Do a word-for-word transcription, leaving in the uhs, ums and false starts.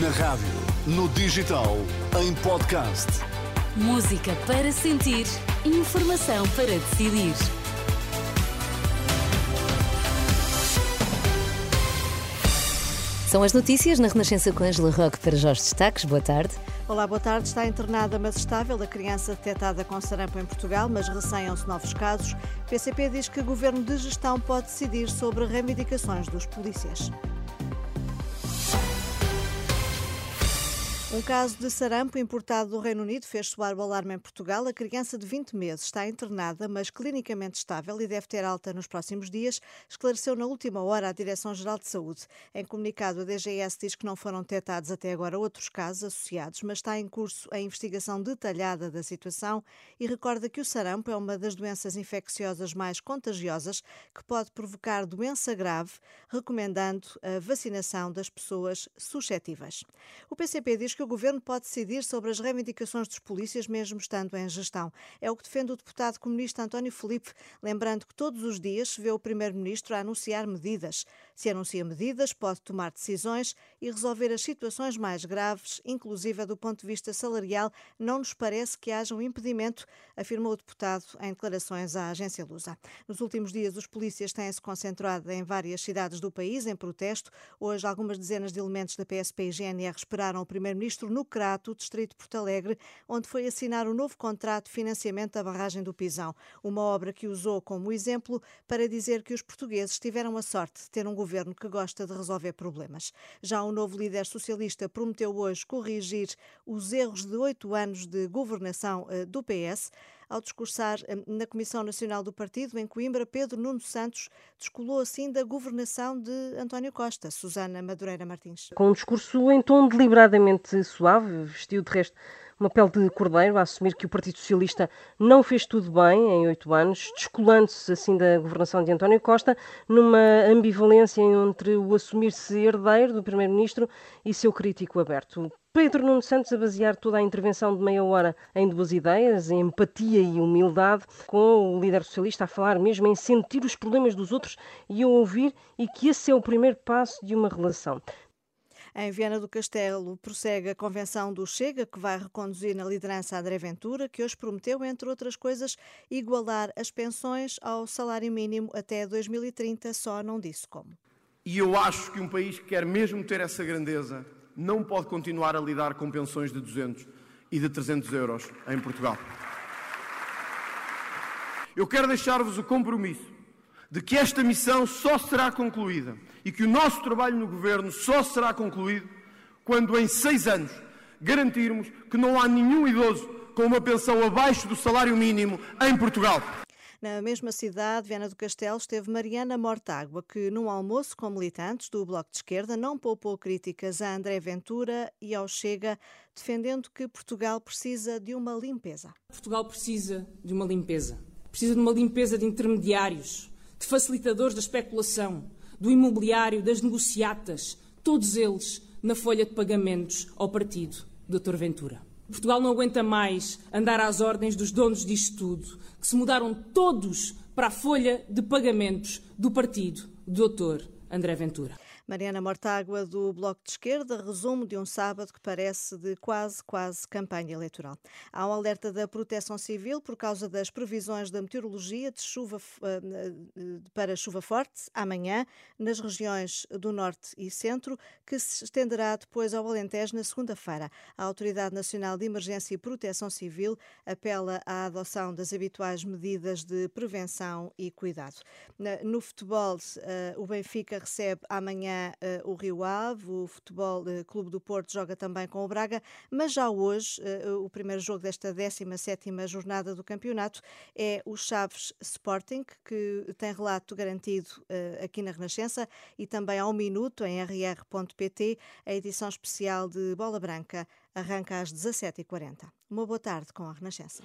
Na rádio, no digital, em podcast. Música para sentir, informação para decidir. São as notícias na Renascença com Ângela Roque para Jorge Destaques. Boa tarde. Olá, boa tarde. Está internada, mas estável, a criança detectada com sarampo em Portugal, mas receiam-se novos casos. P S P diz que o governo de gestão pode decidir sobre reivindicações dos polícias. Um caso de sarampo importado do Reino Unido fez soar o alarme em Portugal. A criança de vinte meses está internada, mas clinicamente estável e deve ter alta nos próximos dias, esclareceu na última hora a Direção-Geral de Saúde. Em comunicado, a D G S diz que não foram detectados até agora outros casos associados, mas está em curso a investigação detalhada da situação e recorda que o sarampo é uma das doenças infecciosas mais contagiosas que pode provocar doença grave, recomendando a vacinação das pessoas suscetíveis. O P C P diz que que o Governo pode decidir sobre as reivindicações dos polícias, mesmo estando em gestão. É o que defende o deputado comunista António Filipe, lembrando que todos os dias se vê o Primeiro-Ministro a anunciar medidas. Se anuncia medidas, pode tomar decisões e resolver as situações mais graves, inclusive do ponto de vista salarial. Não nos parece que haja um impedimento, afirmou o deputado em declarações à agência Lusa. Nos últimos dias, os polícias têm-se concentrado em várias cidades do país em protesto. Hoje, algumas dezenas de elementos da P S P e G N R esperaram o Primeiro-Ministro no Crato, distrito de Portalegre, onde foi assinar o novo contrato de financiamento da barragem do Pisão, uma obra que usou como exemplo para dizer que os portugueses tiveram a sorte de ter um governo que gosta de resolver problemas. Já o novo líder socialista prometeu hoje corrigir os erros de oito anos de governação do P S. Ao discursar na Comissão Nacional do Partido, em Coimbra, Pedro Nuno Santos descolou assim da governação de António Costa. Susana Madureira Martins. Com um discurso em tom deliberadamente suave, vestiu de resto uma pele de cordeiro a assumir que o Partido Socialista não fez tudo bem em oito anos, descolando-se assim da governação de António Costa, numa ambivalência entre o assumir-se herdeiro do Primeiro-Ministro e seu crítico aberto. Pedro Nuno Santos a basear toda a intervenção de meia hora em duas ideias, em empatia e humildade, com o líder socialista a falar mesmo em sentir os problemas dos outros e a ouvir, e que esse é o primeiro passo de uma relação. Em Viana do Castelo prossegue a convenção do Chega, que vai reconduzir na liderança André Ventura, que hoje prometeu, entre outras coisas, igualar as pensões ao salário mínimo até dois mil e trinta, só não disse como. E eu acho que um país que quer mesmo ter essa grandeza não pode continuar a lidar com pensões de duzentos e de trezentos euros em Portugal. Eu quero deixar-vos o compromisso de que esta missão só será concluída e que o nosso trabalho no Governo só será concluído quando, em seis anos, garantirmos que não há nenhum idoso com uma pensão abaixo do salário mínimo em Portugal. Na mesma cidade, Viana do Castelo, esteve Mariana Mortágua, que num almoço com militantes do Bloco de Esquerda não poupou críticas a André Ventura e ao Chega, defendendo que Portugal precisa de uma limpeza. Portugal precisa de uma limpeza. Precisa de uma limpeza de intermediários, de facilitadores da especulação, do imobiliário, das negociatas, todos eles na folha de pagamentos ao partido doutor Ventura. Portugal não aguenta mais andar às ordens dos donos disto tudo, que se mudaram todos para a folha de pagamentos do partido doutor André Ventura. Mariana Mortágua, do Bloco de Esquerda, resumo de um sábado que parece de quase, quase campanha eleitoral. Há um alerta da Proteção Civil por causa das previsões da meteorologia de chuva, para chuva forte amanhã nas regiões do Norte e Centro, que se estenderá depois ao Alentejo na segunda-feira. A Autoridade Nacional de Emergência e Proteção Civil apela à adoção das habituais medidas de prevenção e cuidado. No futebol, o Benfica recebe amanhã o Rio Ave, o Futebol Clube do Porto joga também com o Braga, mas já hoje o primeiro jogo desta décima sétima jornada do campeonato é o Chaves Sporting, que tem relato garantido aqui na Renascença e também ao minuto em r r ponto p t. A edição especial de Bola Branca arranca às dezassete e quarenta. Uma boa tarde com a Renascença.